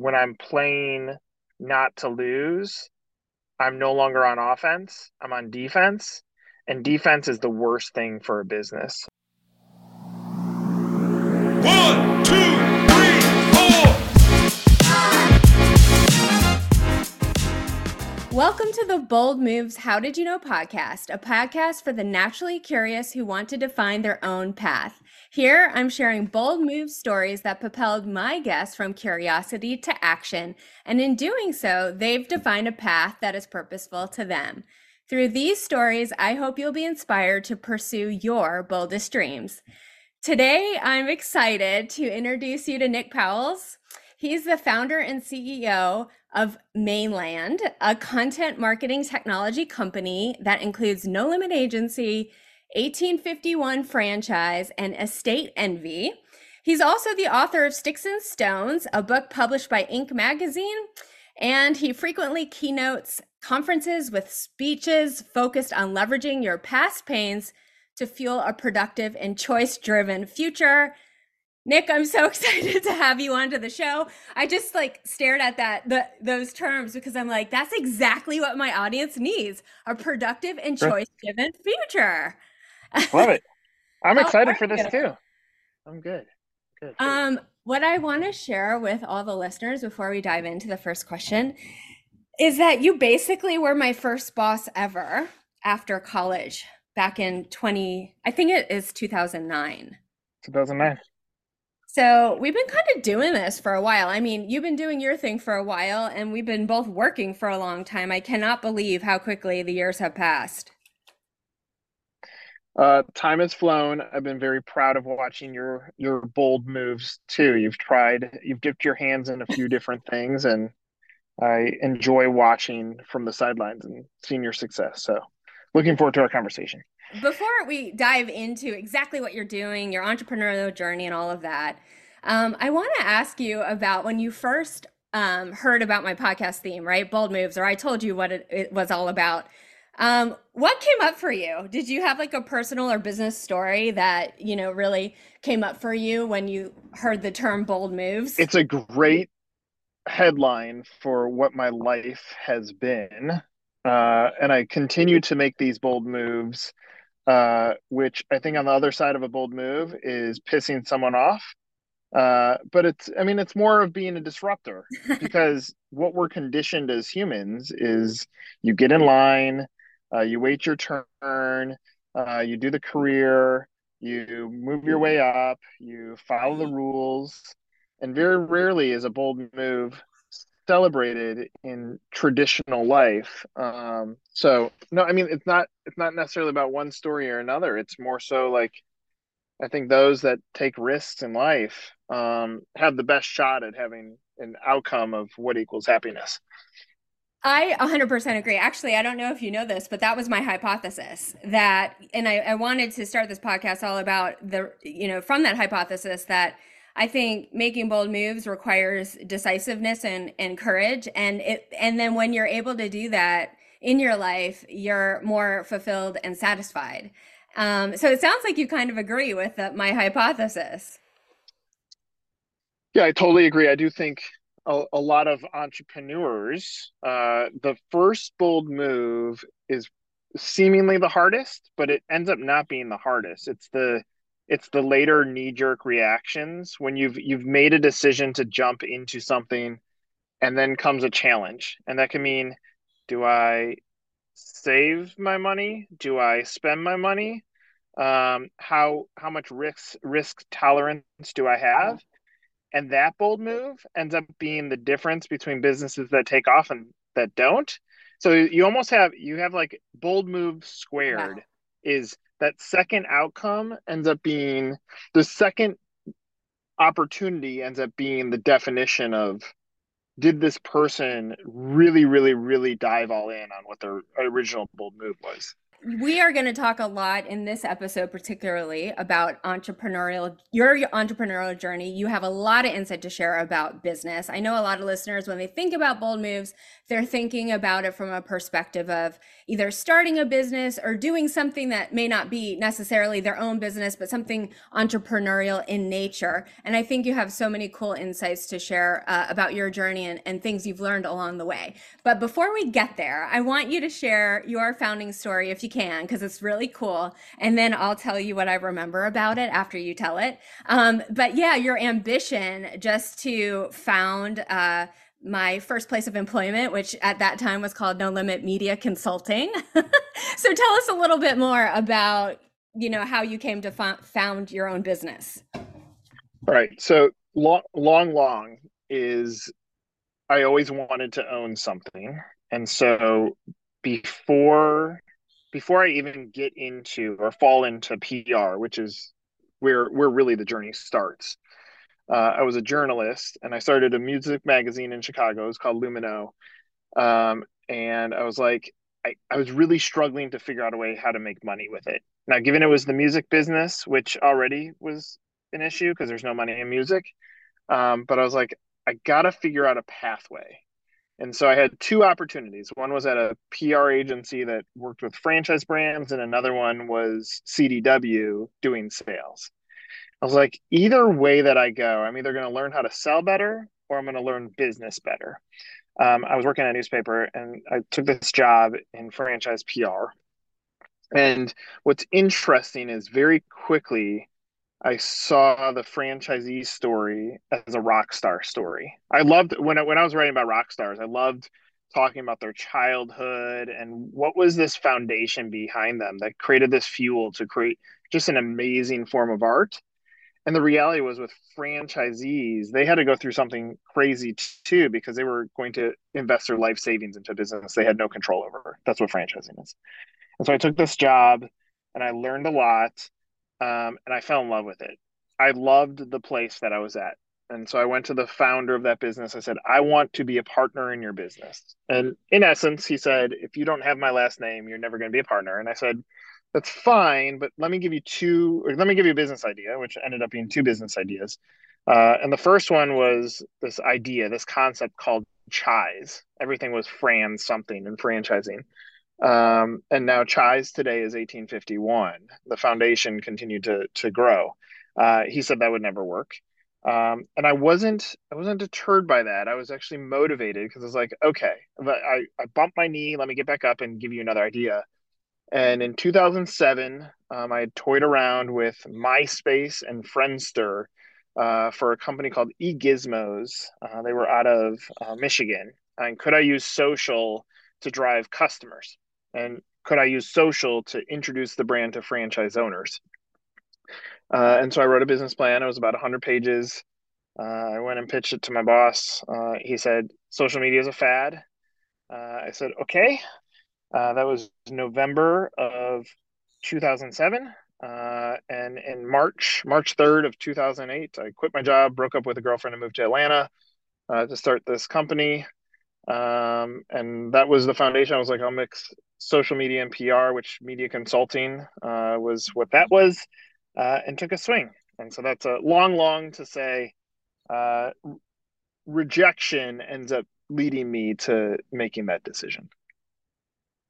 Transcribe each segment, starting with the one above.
when I'm playing not to lose, I'm no longer on offense. I'm on defense. And defense is the worst thing for a business. 1, 2, 3, 4. Welcome to the Bold Moves How Did You Know podcast, a podcast for the naturally curious who want to define their own path. Here, I'm sharing bold move stories that propelled my guests from curiosity to action. And in doing so, they've defined a path that is purposeful to them. Through these stories, I hope you'll be inspired to pursue your boldest dreams. Today, I'm excited to introduce you to Nick Powills. He's the founder and CEO of Mainland, a content marketing technology company that includes No Limit Agency, 1851 franchise, and Estate Envy. He's also the author of Sticks and Stones, a book published by Inc. Magazine, and he frequently keynotes conferences with speeches focused on leveraging your past pains to fuel a productive and choice-driven future. Nick, I'm so excited to have you onto the show. I just stared at those terms because I'm like, that's exactly what my audience needs, a productive and choice-driven future. Love it. I'm excited for this too. I'm good. Good. What I want to share with all the listeners before we dive into the first question is that you basically were my first boss ever after college back in 2009. 2009. So we've been kind of doing this for a while. I mean, you've been doing your thing for a while and we've been both working for a long time. I cannot believe how quickly the years have passed. Time has flown. I've been very proud of watching your bold moves too. You've dipped your hands in a few different things, and I enjoy watching from the sidelines and seeing your success. So looking forward to our conversation. Before we dive into exactly what you're doing, your entrepreneurial journey and all of that, I want to ask you about when you first heard about my podcast theme, right? Bold Moves, or I told you what it was all about. What came up for you? Did you have a personal or business story that, really came up for you when you heard the term bold moves? It's a great headline for what my life has been. And I continue to make these bold moves, which I think on the other side of a bold move is pissing someone off. But it's more of being a disruptor, because what we're conditioned as humans is you get in line, you wait your turn, you do the career, you move your way up, you follow the rules. And very rarely is a bold move celebrated in traditional life. It's not necessarily about one story or another. It's more so I think those that take risks in life have the best shot at having an outcome of what equals happiness. I 100% agree. Actually, I don't know if you know this, but that was my hypothesis and I wanted to start this podcast all about from that hypothesis that I think making bold moves requires decisiveness and courage. And then when you're able to do that in your life, you're more fulfilled and satisfied. So it sounds like you kind of agree with my hypothesis. Yeah, I totally agree. I do think a lot of entrepreneurs, the first bold move is seemingly the hardest, but it ends up not being the hardest. It's the later knee-jerk reactions when you've made a decision to jump into something, and then comes a challenge. And that can mean, do I save my money? Do I spend my money? How much risk tolerance do I have? And that bold move ends up being the difference between businesses that take off and that don't. So you almost have bold move squared. Wow. Is that second outcome ends up being the second opportunity, ends up being the definition of, did this person really, really, really dive all in on what their original bold move was? We are going to talk a lot in this episode, particularly about your entrepreneurial journey. You have a lot of insight to share about business. I know a lot of listeners, when they think about bold moves, they're thinking about it from a perspective of either starting a business or doing something that may not be necessarily their own business, but something entrepreneurial in nature. And I think you have so many cool insights to share about your journey and things you've learned along the way. But before we get there, I want you to share your founding story, if you can, because it's really cool. And then I'll tell you what I remember about it after you tell it. But yeah, your ambition just to found my first place of employment, which at that time was called No Limit Media Consulting. So tell us a little bit more about, you know, how you came to found your own business. All right. So long is I always wanted to own something. And so before I even get into or fall into PR, which is where really the journey starts, I was a journalist and I started a music magazine in Chicago. It was called Lumino. And I was like, I was really struggling to figure out a way how to make money with it. Now, given it was the music business, which already was an issue because there's no money in music. But I was like, I got to figure out a pathway. And so I had two opportunities. One was at a PR agency that worked with franchise brands, and another one was CDW doing sales. I was like, either way that I go, I'm either going to learn how to sell better or I'm going to learn business better. I was working at a newspaper and I took this job in franchise PR. And what's interesting is very quickly, I saw the franchisee story as a rock star story. I loved when I was writing about rock stars, I loved talking about their childhood and what was this foundation behind them that created this fuel to create just an amazing form of art. And the reality was with franchisees, they had to go through something crazy too, because they were going to invest their life savings into a business they had no control over. That's what franchising is. And so I took this job and I learned a lot. And I fell in love with it. I loved the place that I was at. And so I went to the founder of that business. I said, I want to be a partner in your business. And in essence, he said, if you don't have my last name, you're never going to be a partner. And I said, that's fine, but let me give you a business idea, which ended up being two business ideas. And the first one was this idea, this concept called Chise. Everything was Fran something in franchising. And now Chise today is 1851. The foundation continued to grow. He said that would never work. And I wasn't deterred by that. I was actually motivated because I was like, okay, I bumped my knee. Let me get back up and give you another idea. And in 2007, I had toyed around with MySpace and Friendster for a company called eGizmos. They were out of Michigan. And could I use social to drive customers? And could I use social to introduce the brand to franchise owners? And so I wrote a business plan. It was about 100 pages. I went and pitched it to my boss. He said, social media is a fad. I said, okay. That was November of 2007. And in March 3rd of 2008, I quit my job, broke up with a girlfriend and moved to Atlanta to start this company. And that was the foundation. I was like, I'll mix social media and PR, which media consulting was what that was, and took a swing. And so that's a long to say rejection ends up leading me to making that decision.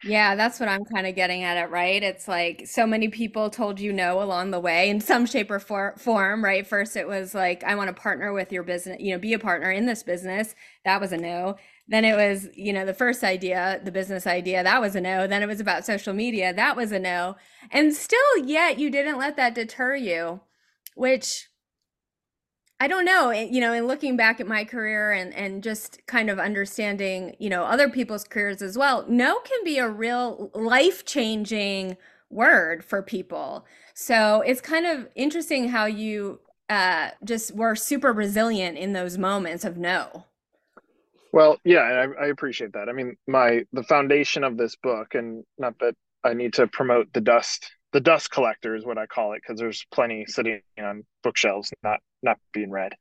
Yeah, that's what I'm kind of getting at it, right? It's like so many people told you no along the way in some shape or form, right? First, it was like, I want to partner with your business, you know, be a partner in this business. That was a no. Then it was, you know, the first idea, the business idea, that was a no. Then it was about social media. That was a no. And still yet you didn't let that deter you, which I don't know, you know, in looking back at my career and just kind of understanding, you know, other people's careers as well, no can be a real life-changing word for people. So it's kind of interesting how you just were super resilient in those moments of no. Well, yeah, I appreciate that. I mean, the foundation of this book, and not that I need to promote the dust collector is what I call it, because there's plenty sitting on bookshelves not being read.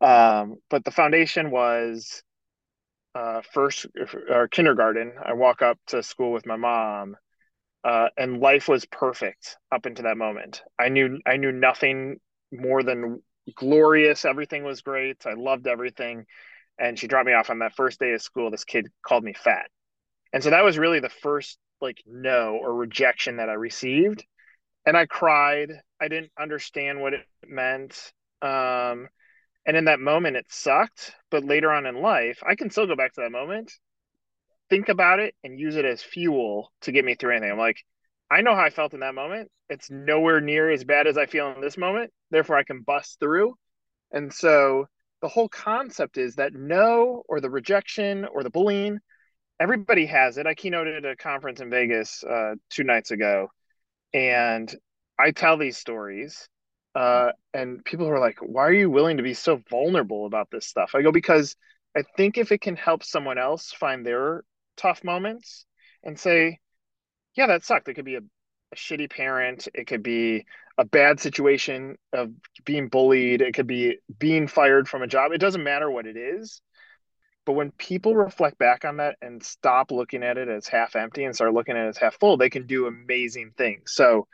But the foundation was first or kindergarten. I walk up to school with my mom And life was perfect up into that moment. I knew nothing more than glorious. Everything was great. I loved everything. And she dropped me off on that first day of school. This kid called me fat. And so that was really the first like no or rejection that I received. And I cried. I didn't understand what it meant. And in that moment, it sucked. But later on in life, I can still go back to that moment, think about it, and use it as fuel to get me through anything. I'm like, I know how I felt in that moment. It's nowhere near as bad as I feel in this moment. Therefore, I can bust through. And so the whole concept is that no, or the rejection, or the bullying, everybody has it. I keynoted at a conference in Vegas 2 nights ago, and I tell these stories. And people are like, why are you willing to be so vulnerable about this stuff? I go, because I think if it can help someone else find their tough moments and say, yeah, that sucked. It could be a shitty parent. It could be a bad situation of being bullied. It could be being fired from a job. It doesn't matter what it is. But when people reflect back on that and stop looking at it as half empty and start looking at it as half full, they can do amazing things. So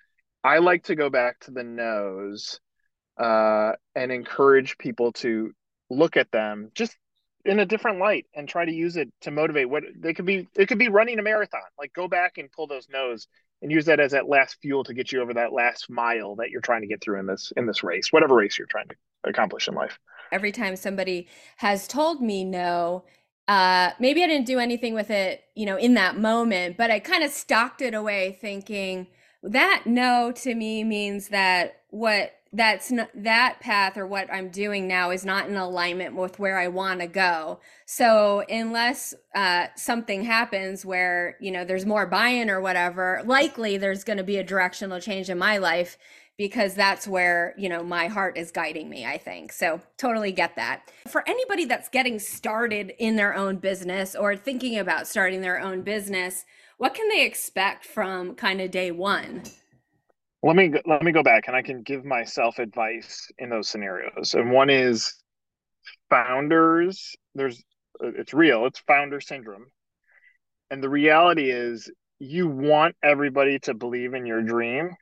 I like to go back to the no's and encourage people to look at them just in a different light and try to use it to motivate what they could be. It could be running a marathon, like go back and pull those no's and use that as that last fuel to get you over that last mile that you're trying to get through in this race, whatever race you're trying to accomplish in life. Every time somebody has told me no, maybe I didn't do anything with it, in that moment, but I kind of stocked it away thinking, that no to me means that that path or what I'm doing now is not in alignment with where I want to go. So unless something happens where, there's more buy-in or whatever, likely there's going to be a directional change in my life because that's where, my heart is guiding me, I think. So totally get that. For anybody that's getting started in their own business or thinking about starting their own business, what can they expect from kind of day one? Let me go back and I can give myself advice in those scenarios. And one is founders, it's real, it's founder syndrome. And the reality is you want everybody to believe in your dream,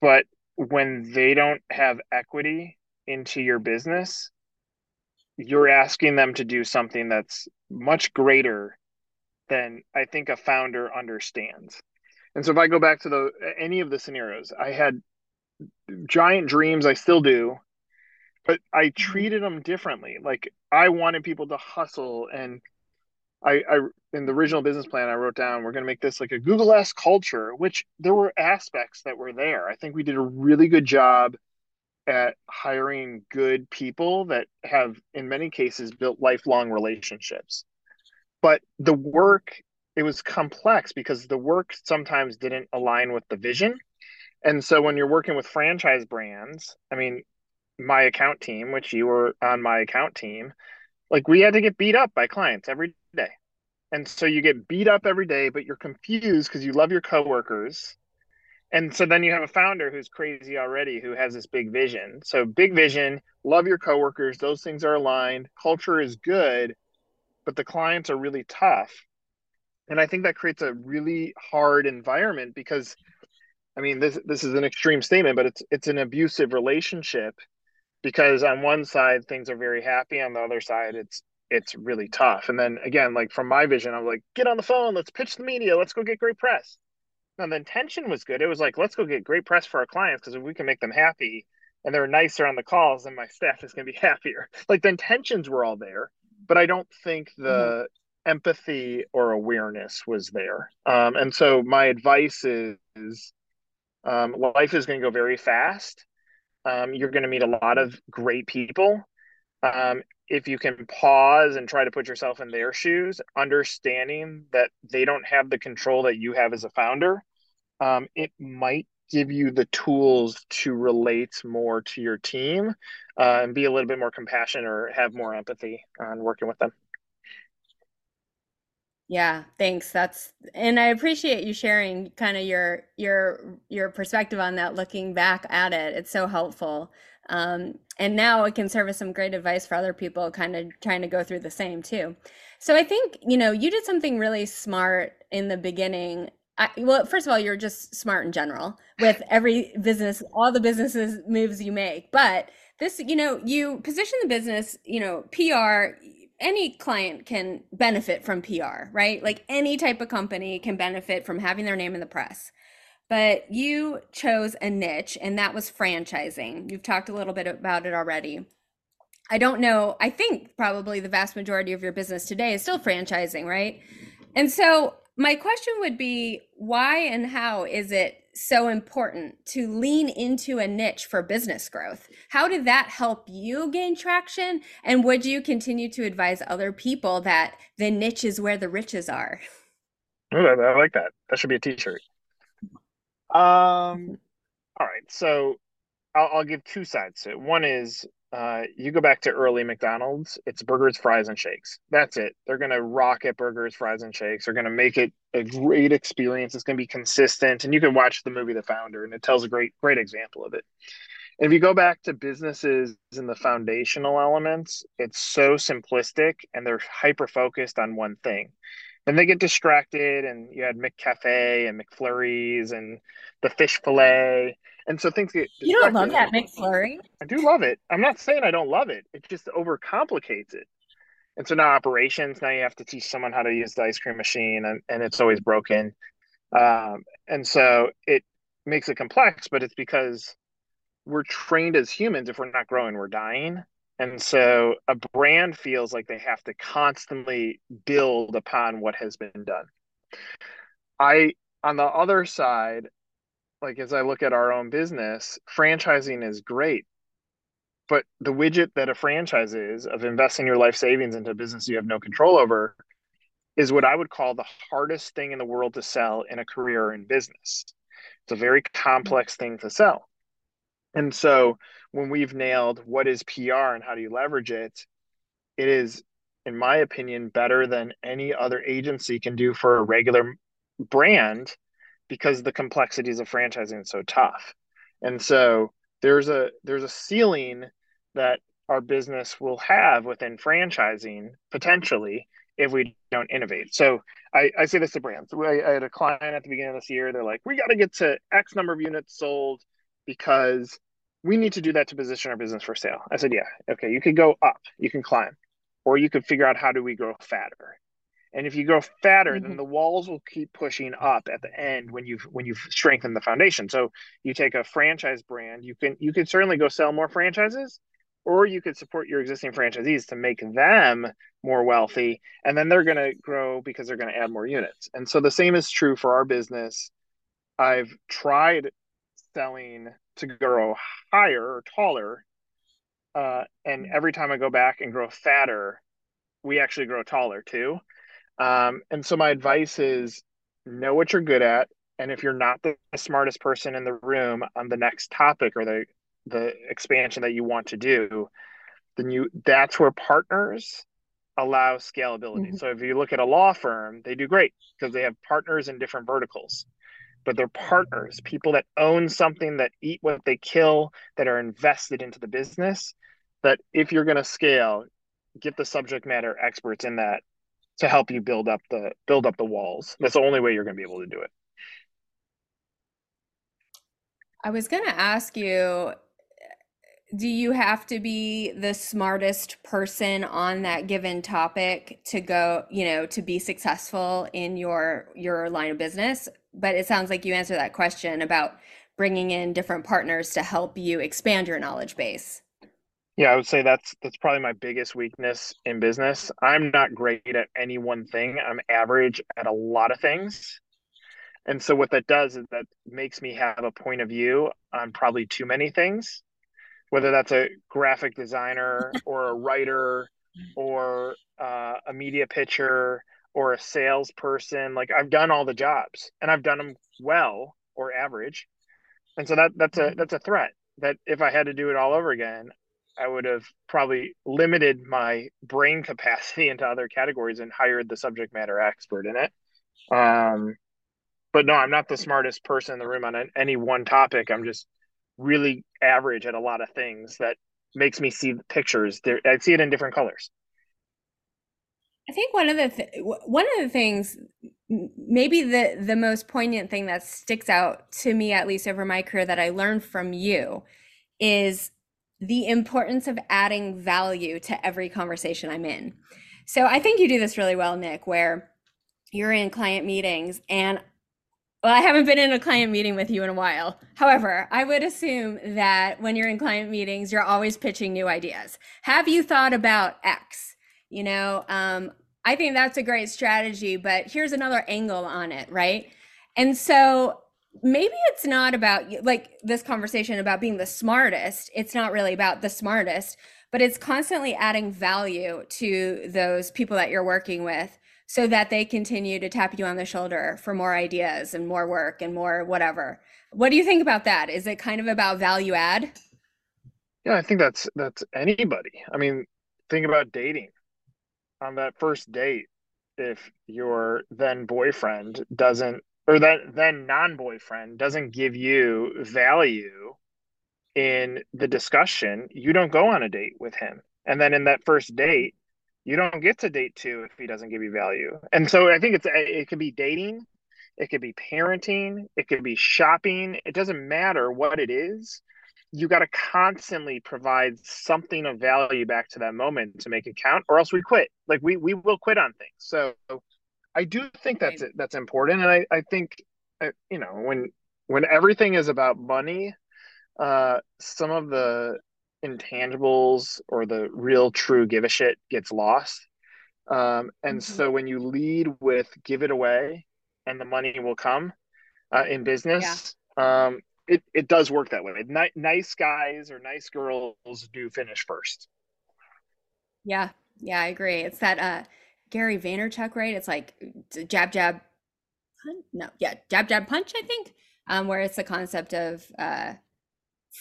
but when they don't have equity into your business, you're asking them to do something that's much greater than I think a founder understands. And so if I go back to any of the scenarios, I had giant dreams, I still do, but I treated them differently. Like I wanted people to hustle. And I in the original business plan, I wrote down, we're going to make this like a Google-esque culture, which there were aspects that were there. I think we did a really good job at hiring good people that have, in many cases, built lifelong relationships. But the work, it was complex because the work sometimes didn't align with the vision. And so when you're working with franchise brands, I mean, my account team, which you were on my account team, like we had to get beat up by clients every day. And so you get beat up every day, but you're confused because you love your coworkers. And so then you have a founder who's crazy already, who has this big vision. So big vision, love your coworkers. Those things are aligned. Culture is good. But the clients are really tough. And I think that creates a really hard environment because, I mean, this is an extreme statement, but it's an abusive relationship because on one side, things are very happy. On the other side, it's really tough. And then again, like from my vision, I'm like, get on the phone, let's pitch the media, let's go get great press. And the intention was good. It was like, let's go get great press for our clients because if we can make them happy and they're nicer on the calls, then my staff is going to be happier. Like the intentions were all there. But I don't think the empathy or awareness was there. And so my advice is life is going to go very fast. You're going to meet a lot of great people. If you can pause and try to put yourself in their shoes, understanding that they don't have the control that you have as a founder, it might give you the tools to relate more to your team and be a little bit more compassionate or have more empathy on working with them. Yeah, thanks. And I appreciate you sharing kind of your perspective on that, looking back at it. It's so helpful. And now it can serve as some great advice for other people kind of trying to go through the same too. So I think, you did something really smart in the beginning Well, first of all, you're just smart in general with every business, all the businesses moves you make. But this, you know, you position the business, you know, PR, any client can benefit from PR, right? Like any type of company can benefit from having their name in the press. But you chose a niche, and that was franchising. You've talked a little bit about it already. I don't know. I think probably the vast majority of your business today is still franchising, right? And so my question would be, why and how is it so important to lean into a niche for business growth? How did that help you gain traction? And would you continue to advise other people that the niche is where the riches are? Ooh, I like that. That should be a t-shirt. All right. So I'll give two sides to it. One is you go back to early McDonald's, it's burgers, fries, and shakes. That's it. They're going to rock at burgers, fries, and shakes. They're going to make it a great experience. It's going to be consistent. And you can watch the movie The Founder, and it tells a great example of it. And if you go back to businesses and the foundational elements, it's so simplistic, and they're hyper-focused on one thing. And they get distracted, and you had McCafe and McFlurries and the fish fillet. And so things get distracted. You don't love that McFlurry? I do love it. I'm not saying I don't love it. It just overcomplicates it. And so now operations, now you have to teach someone how to use the ice cream machine, and it's always broken. And so it makes it complex, but it's because we're trained as humans. If we're not growing, we're dying. And so a brand feels like they have to constantly build upon what has been done. On the other side, like as I look at our own business, franchising is great, but the widget that a franchise is of investing your life savings into a business you have no control over is what I would call the hardest thing in the world to sell in a career or in business. It's a very complex thing to sell. And so when we've nailed what is PR and how do you leverage it, it is, in my opinion, better than any other agency can do for a regular brand, because the complexities of franchising is so tough. And so there's a ceiling that our business will have within franchising, potentially, if we don't innovate. So I say this to brands. I had a client at the beginning of this year. They're like, we got to get to X number of units sold because we need to do that to position our business for sale. I said, yeah, okay, you could go up, you can climb, or you could figure out how do we grow fatter. And if you grow fatter, then the walls will keep pushing up at the end when you've strengthened the foundation. So you take a franchise brand, you can certainly go sell more franchises, or you could support your existing franchisees to make them more wealthy. And then they're going to grow because they're going to add more units. And so the same is true for our business. I've tried selling to grow higher or taller. And every time I go back and grow fatter, we actually grow taller too. And so my advice is know what you're good at. And if you're not the smartest person in the room on the next topic or the expansion that you want to do, then that's where partners allow scalability. So if you look at a law firm, they do great because they have partners in different verticals, but they're partners, people that own something, that eat what they kill, that are invested into the business, that if you're going to scale, get the subject matter experts in that to help you build up the walls. That's the only way you're going to be able to do it. I was going to ask you, do you have to be the smartest person on that given topic to go, you know, to be successful in your line of business? But it sounds like you answered that question about bringing in different partners to help you expand your knowledge base. Yeah, I would say that's probably my biggest weakness in business. I'm not great at any one thing. I'm average at a lot of things. And so what that does is that makes me have a point of view on probably too many things, whether that's a graphic designer or a writer or a media pitcher or a salesperson. Like I've done all the jobs and I've done them well or average. And so that's a threat that if I had to do it all over again, I would have probably limited my brain capacity into other categories and hired the subject matter expert in it. But no, I'm not the smartest person in the room on any one topic. I'm just really average at a lot of things that makes me see the pictures. I see it in different colors. I think one of the things, maybe the most poignant thing that sticks out to me, at least over my career, that I learned from you is the importance of adding value to every conversation I'm in. So I think you do this really well, Nick, where you're in client meetings, and well, I haven't been in a client meeting with you in a while. However, I would assume that when you're in client meetings, you're always pitching new ideas. Have you thought about X? You know, I think that's a great strategy, but here's another angle on it, right? And so maybe it's not about, like, this conversation about being the smartest. It's not really about the smartest, but it's constantly adding value to those people that you're working with, so that they continue to tap you on the shoulder for more ideas and more work and more whatever. What do you think about that? Is it kind of about value add? Yeah, I think that's anybody. I mean, think about dating. On that first date, if your then boyfriend doesn't, or that then non-boyfriend doesn't give you value in the discussion, you don't go on a date with him. And then in that first date, you don't get to date two if he doesn't give you value. And so I think it could be dating, it could be parenting, it could be shopping. It doesn't matter what it is. You got to constantly provide something of value back to that moment to make it count, or else we quit. Like we will quit on things. So I do think that's important. And I think, you know, when everything is about money, some of the intangibles or the real true give a shit gets lost. And so when you lead with give it away and the money will come in business, it does work that way. Nice guys or nice girls do finish first. Yeah, I agree. It's that Gary Vaynerchuk, right? It's like jab, jab, punch, I think, where it's the concept of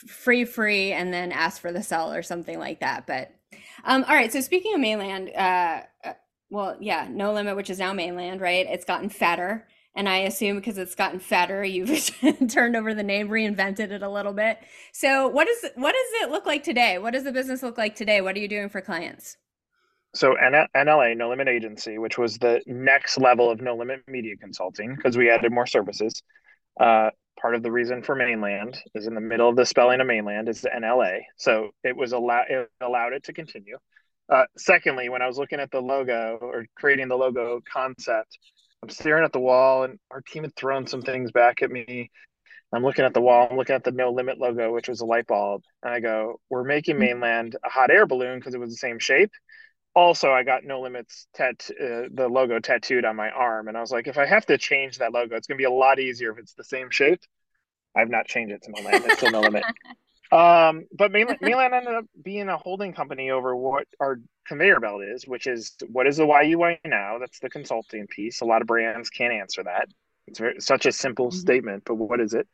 free, and then ask for the sell or something like that. But all right. So speaking of Mainland, No Limit, which is now Mainland, right? It's gotten fatter. And I assume because it's gotten fatter, you've turned over the name, reinvented it a little bit. So what does it look like today? What does the business look like today? What are you doing for clients? So NLA, No Limit Agency, which was the next level of No Limit Media Consulting, because we added more services. Part of the reason for Mainland is in the middle of the spelling of Mainland is the NLA. So it allowed it to continue. Secondly, when I was looking at the logo or creating the logo concept, I'm staring at the wall and our team had thrown some things back at me. I'm looking at the wall, I'm looking at the No Limit logo, which was a light bulb. And I go, we're making Mainland a hot air balloon because it was the same shape. Also, I got No Limit's the logo tattooed on my arm. And I was like, if I have to change that logo, it's going to be a lot easier if it's the same shape. I've not changed it to No Limit. It's still No Limit. But Mainland ended up being a holding company over what our conveyor belt is, which is, what is the YUI now? That's the consulting piece. A lot of brands can't answer that. It's such a simple statement, but what is it?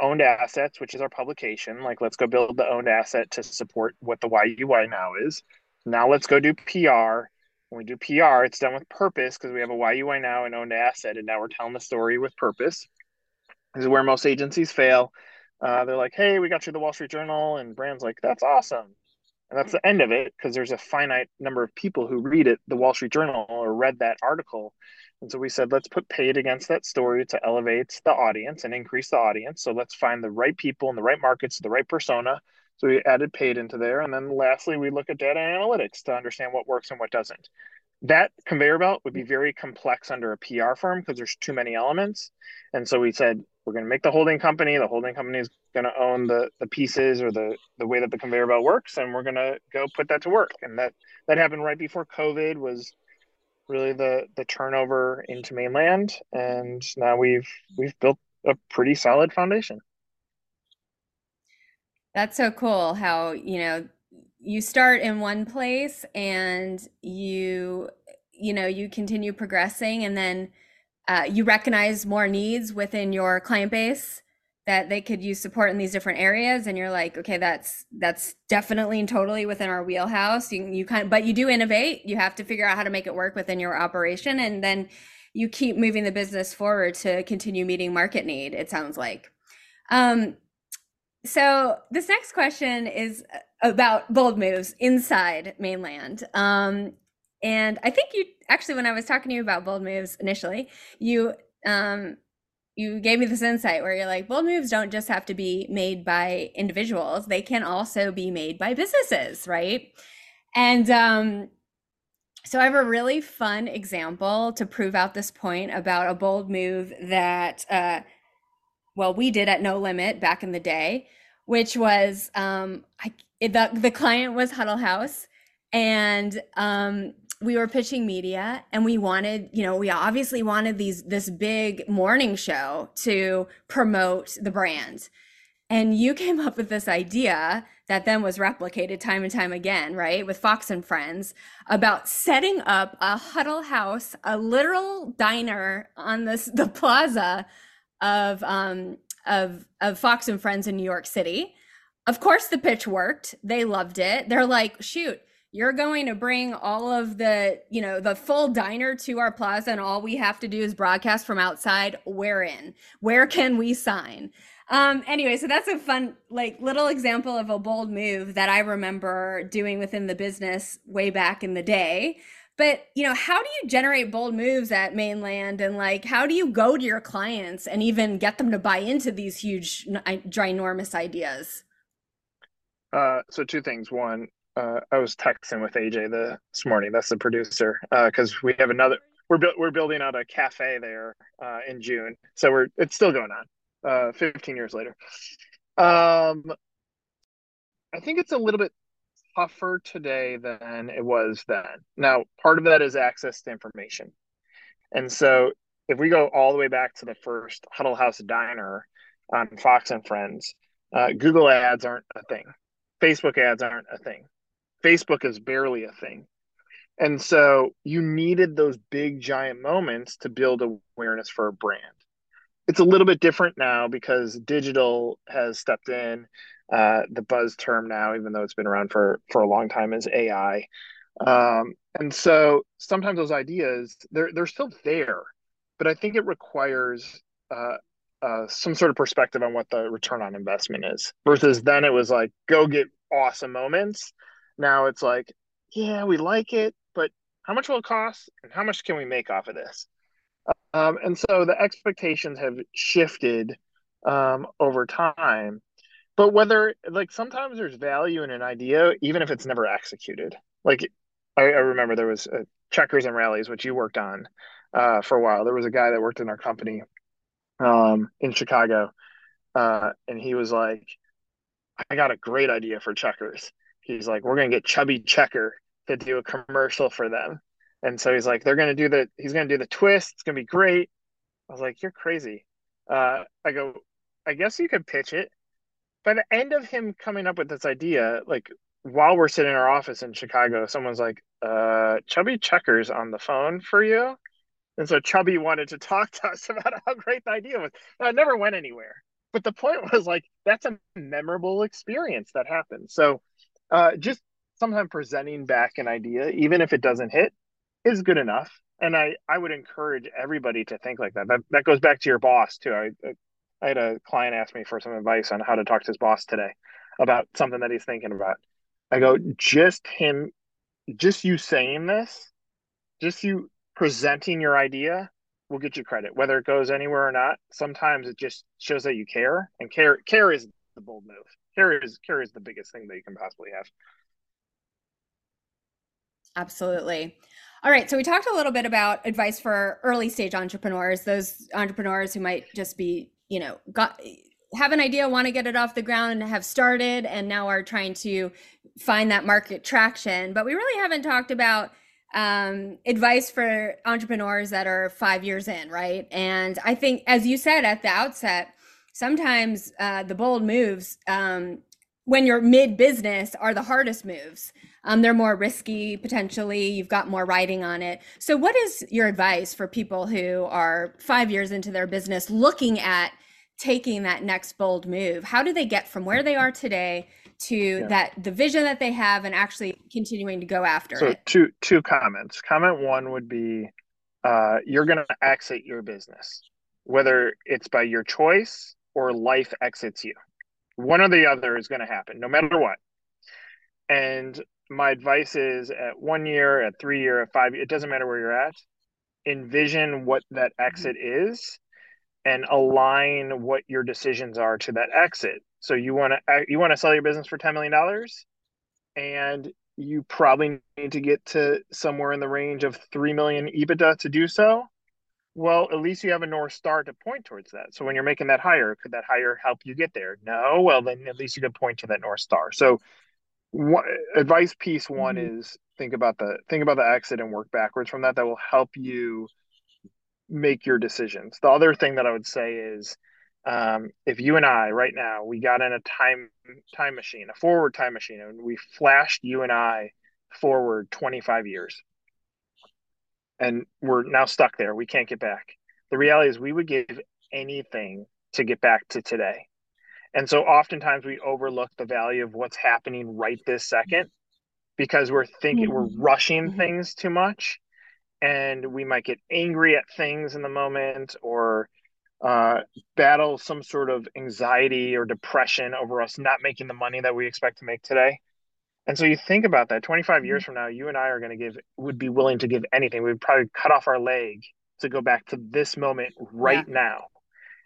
Owned assets, which is our publication. Like, let's go build the owned asset to support what the YUI now is. Now let's go do PR. When we do PR, it's done with purpose because we have a YUI now and owned asset, and now we're telling the story with purpose. This is where most agencies fail. They're like, hey, we got you the Wall Street Journal, and brands like, that's awesome. And that's the end of it because there's a finite number of people who read it, the Wall Street Journal, or read that article. And so we said, let's put paid against that story to elevate the audience and increase the audience. So let's find the right people in the right markets, the right persona. So we added paid into there. And then lastly, we look at data analytics to understand what works and what doesn't. That conveyor belt would be very complex under a PR firm because there's too many elements. And so we said, we're going to make the holding company. The holding company is going to own the pieces or the way that the conveyor belt works. And we're going to go put that to work. And that happened right before COVID was really the turnover into Mainland. And now we've built a pretty solid foundation. That's so cool how, you know, you start in one place and you continue progressing, and then you recognize more needs within your client base that they could use support in these different areas. And you're like, okay, that's definitely and totally within our wheelhouse. But you do innovate. You have to figure out how to make it work within your operation. And then you keep moving the business forward to continue meeting market need, it sounds like. So this next question is about bold moves inside Mainland. And I think you actually, when I was talking to you about bold moves initially, you gave me this insight where you're like, bold moves don't just have to be made by individuals. They can also be made by businesses, right? And so I have a really fun example to prove out this point about a bold move that, well, we did at No Limit back in the day, which was the client was Huddle House, and we were pitching media, and we wanted, we obviously wanted this big morning show to promote the brand. And you came up with this idea that then was replicated time and time again, right, with Fox and Friends, about setting up a Huddle House, a literal diner on the plaza of Fox and Friends in New York City. Of course, the pitch worked. They loved it. They're like, shoot, you're going to bring all of the, the full diner to our plaza, and all we have to do is broadcast from outside. We're in. Where can we sign? Anyway, so that's a fun, little example of a bold move that I remember doing within the business way back in the day. But, how do you generate bold moves at Mainland? And how do you go to your clients and even get them to buy into these huge, ginormous ideas? So two things. One, I was texting with AJ this morning. That's the producer, because we have another. We're building out a cafe there in June, so it's still going on, 15 years later. I think it's a little bit tougher today than it was then. Now, part of that is access to information, and so if we go all the way back to the first Huddle House Diner on Fox and Friends, Google ads aren't a thing. Facebook ads aren't a thing. Facebook is barely a thing. And so you needed those big, giant moments to build awareness for a brand. It's a little bit different now because digital has stepped in. The buzz term now, even though it's been around for a long time, is AI. And so sometimes those ideas, they're still there, but I think it requires some sort of perspective on what the return on investment is. Versus then it was like, go get awesome moments. Now it's like, yeah, we like it, but how much will it cost and how much can we make off of this? And so the expectations have shifted over time. But whether, sometimes there's value in an idea, even if it's never executed. I remember there was Checkers and Rallies, which you worked on for a while. There was a guy that worked in our company in Chicago, and he was like, I got a great idea for Checkers. He's like, we're going to get Chubby Checker to do a commercial for them. And so he's like, he's going to do the twist. It's going to be great. I was like, you're crazy. I go, I guess you could pitch it. By the end of him coming up with this idea, while we're sitting in our office in Chicago, someone's like, Chubby Checker's on the phone for you. And so Chubby wanted to talk to us about how great the idea was. Now, it never went anywhere. But the point was, that's a memorable experience that happened. So just sometimes presenting back an idea, even if it doesn't hit, is good enough. And I would encourage everybody to think like that. That goes back to your boss, too. I had a client ask me for some advice on how to talk to his boss today about something that he's thinking about. I go, just you saying this, just you presenting your idea will get you credit, whether it goes anywhere or not. Sometimes it just shows that you care, and care is the bold move. Care is the biggest thing that you can possibly have. Absolutely. All right. So we talked a little bit about advice for early stage entrepreneurs, those entrepreneurs who might just be, have an idea, want to get it off the ground, have started, and now are trying to find that market traction. But we really haven't talked about advice for entrepreneurs that are 5 years in, right? And I think, as you said at the outset, sometimes the bold moves when you're mid-business are the hardest moves. They're more risky, potentially. You've got more riding on it. So what is your advice for people who are 5 years into their business looking at taking that next bold move? How do they get from where they are today to the vision that they have and actually continuing to go after it? So two comments. Comment one would be, you're going to exit your business, whether it's by your choice or life exits you. One or the other is going to happen, no matter what. And my advice is at 1 year, at 3 year, at 5 year, it doesn't matter where you're at, envision what that exit is and align what your decisions are to that exit. So you want to sell your business for $10 million and you probably need to get to somewhere in the range of 3 million EBITDA to do so. Well, at least you have a North Star to point towards that. So when you're making that hire, could that hire help you get there? No. Well, then at least you can point to that North Star. So advice piece one is think about the exit and work backwards from that. That will help you make your decisions. The other thing that I would say is if you and I right now, we got in a time machine, a forward time machine, and we flashed you and I forward 25 years. And we're now stuck there. We can't get back. The reality is we would give anything to get back to today. And so oftentimes we overlook the value of what's happening right this second because we're thinking we're rushing things too much, and we might get angry at things in the moment or battle some sort of anxiety or depression over us not making the money that we expect to make today. And so you think about that 25 years from now, you and I are going to would be willing to give anything. We'd probably cut off our leg to go back to this moment right now.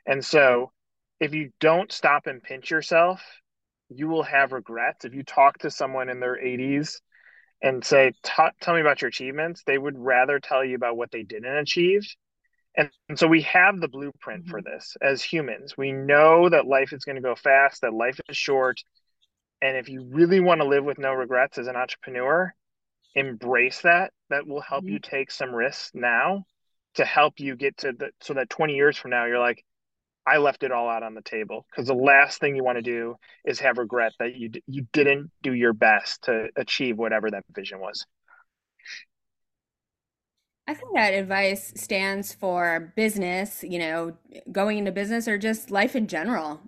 And so if you don't stop and pinch yourself, you will have regrets. If you talk to someone in their 80s and say, tell me about your achievements, they would rather tell you about what they didn't achieve. And so we have the blueprint for this as humans. We know that life is going to go fast, that life is short. And if you really want to live with no regrets as an entrepreneur, embrace that. That will help you take some risks now to help you get to so that 20 years from now, you're like, I left it all out on the table. Because the last thing you want to do is have regret that you didn't do your best to achieve whatever that vision was. I think that advice stands for business, going into business or just life in general.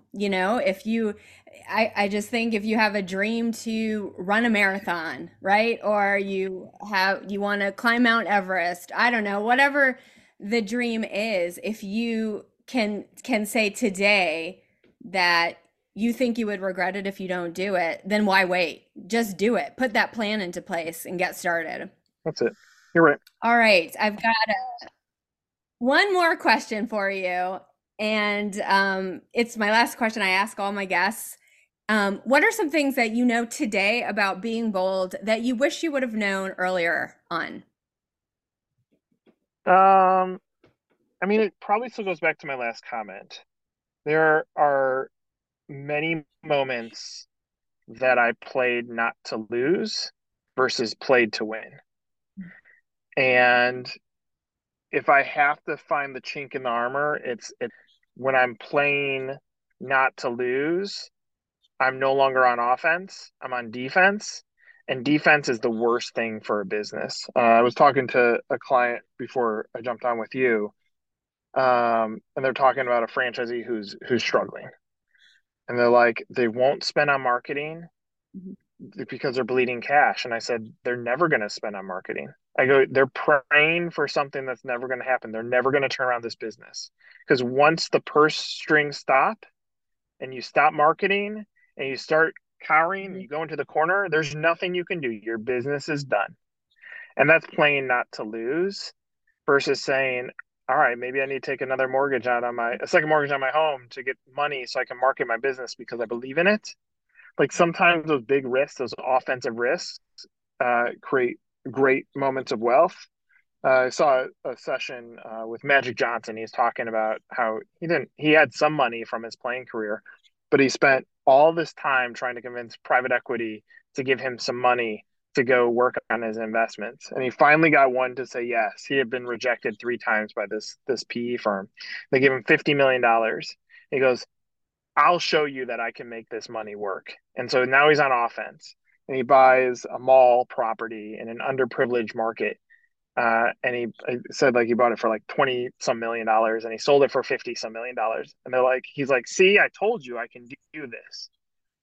I just think if you have a dream to run a marathon, right? Or you want to climb Mount Everest, I don't know, whatever the dream is, if you can say today that you think you would regret it if you don't do it, then why wait? Just do it. Put that plan into place and get started. That's it. You're right. All right. I've got one more question for you. And it's my last question I ask all my guests. What are some things that you know today about being bold that you wish you would have known earlier on? It probably still goes back to my last comment. There are many moments that I played not to lose versus played to win. And if I have to find the chink in the armor, it's when I'm playing not to lose, I'm no longer on offense. I'm on defense, and defense is the worst thing for a business. I was talking to a client before I jumped on with you, and they're talking about a franchisee who's struggling, and they're like, they won't spend on marketing because they're bleeding cash. And I said, they're never going to spend on marketing. I go, they're praying for something that's never going to happen. They're never going to turn around this business, because once the purse strings stop and you stop marketing and you start cowering, you go into the corner, there's nothing you can do. Your business is done. And that's playing not to lose versus saying, all right, maybe I need to take another mortgage out on a second mortgage on my home to get money so I can market my business because I believe in it. Like, sometimes those big risks, those offensive risks, create great moments of wealth. I saw a session with Magic Johnson. He's talking about how he had some money from his playing career, but he spent all this time trying to convince private equity to give him some money to go work on his investments. And he finally got one to say yes. He had been rejected 3 times by this PE firm. They gave him $50 million. He goes, I'll show you that I can make this money work. And so now he's on offense, and he buys a mall property in an underprivileged market. And he said, like, he bought it for like $20 some million and he sold it for $50 some million. And they're like, he's like, see, I told you I can do this.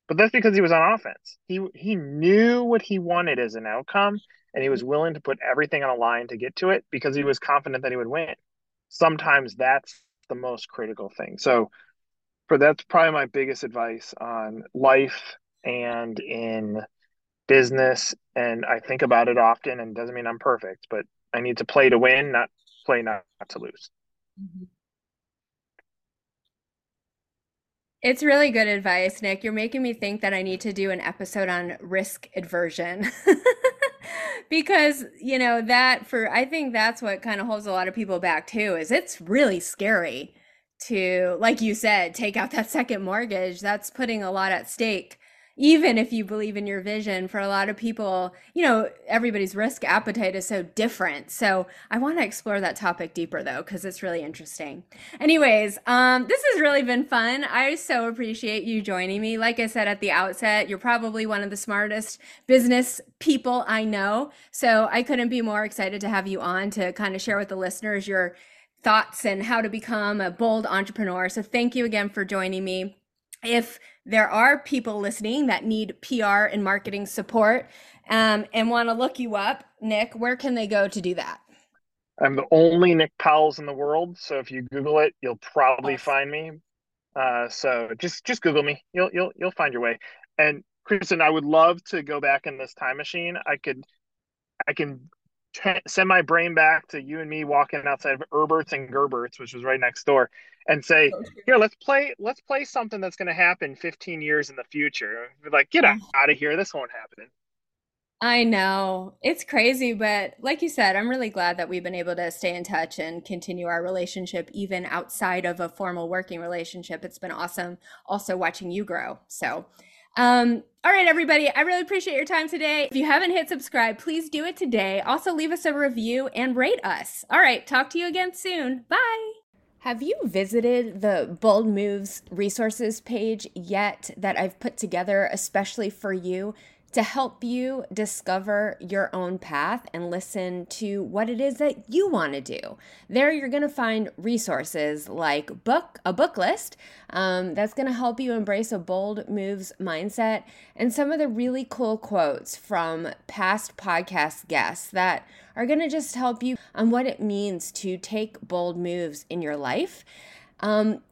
But that's because he was on offense. He knew what he wanted as an outcome, and he was willing to put everything on a line to get to it because he was confident that he would win. Sometimes that's the most critical thing. So that's probably my biggest advice on life and in business, and I think about it often, and doesn't mean I'm perfect, but I need to play to win, not play not to lose. It's really good advice, Nick. You're making me think that I need to do an episode on risk aversion. Because, you know, I think that's what kind of holds a lot of people back too, is it's really scary to, like you said, take out that second mortgage. That's putting a lot at stake. Even if you believe in your vision, for a lot of people, you know, everybody's risk appetite is so different. So I want to explore that topic deeper though, because it's really interesting. Anyways, this has really been fun. I so appreciate you joining me. Like I said at the outset, you're probably one of the smartest business people I know. So I couldn't be more excited to have you on to kind of share with the listeners your thoughts and how to become a bold entrepreneur. So thank you again for joining me. If there are people listening that need PR and marketing support and want to look you up, Nick, where can they go to do that? I'm the only Nick Powills in the world. So if you Google it, you'll probably find me. So just Google me. You'll find your way. And Kristen, I would love to go back in this time machine. I can send my brain back to you and me walking outside of Erbert's and Gerbert's, which was right next door, and say, here, let's play something that's going to happen 15 years in the future. We're like, get out of here. This won't happen. I know. It's crazy. But like you said, I'm really glad that we've been able to stay in touch and continue our relationship, even outside of a formal working relationship. It's been awesome. Also watching you grow. So, all right, everybody, I really appreciate your time today. If you haven't hit subscribe, please do it today. Also, leave us a review and rate us. All right, talk to you again soon. Bye. Have you visited the Bold Moves resources page yet that I've put together especially for you to help you discover your own path and listen to what it is that you want to do? There you're going to find resources like a book list that's going to help you embrace a bold moves mindset, and some of the really cool quotes from past podcast guests that are going to just help you on what it means to take bold moves in your life.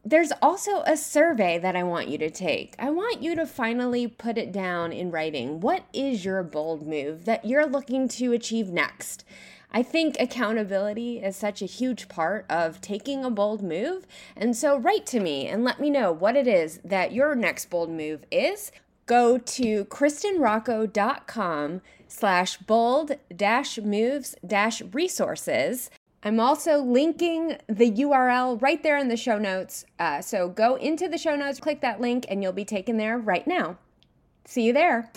There's also a survey that I want you to take. I want you to finally put it down in writing. What is your bold move that you're looking to achieve next? I think accountability is such a huge part of taking a bold move. And so write to me and let me know what it is that your next bold move is. Go to kristenrocco.com/bold-moves-resources. I'm also linking the URL right there in the show notes. So go into the show notes, click that link, and you'll be taken there right now. See you there.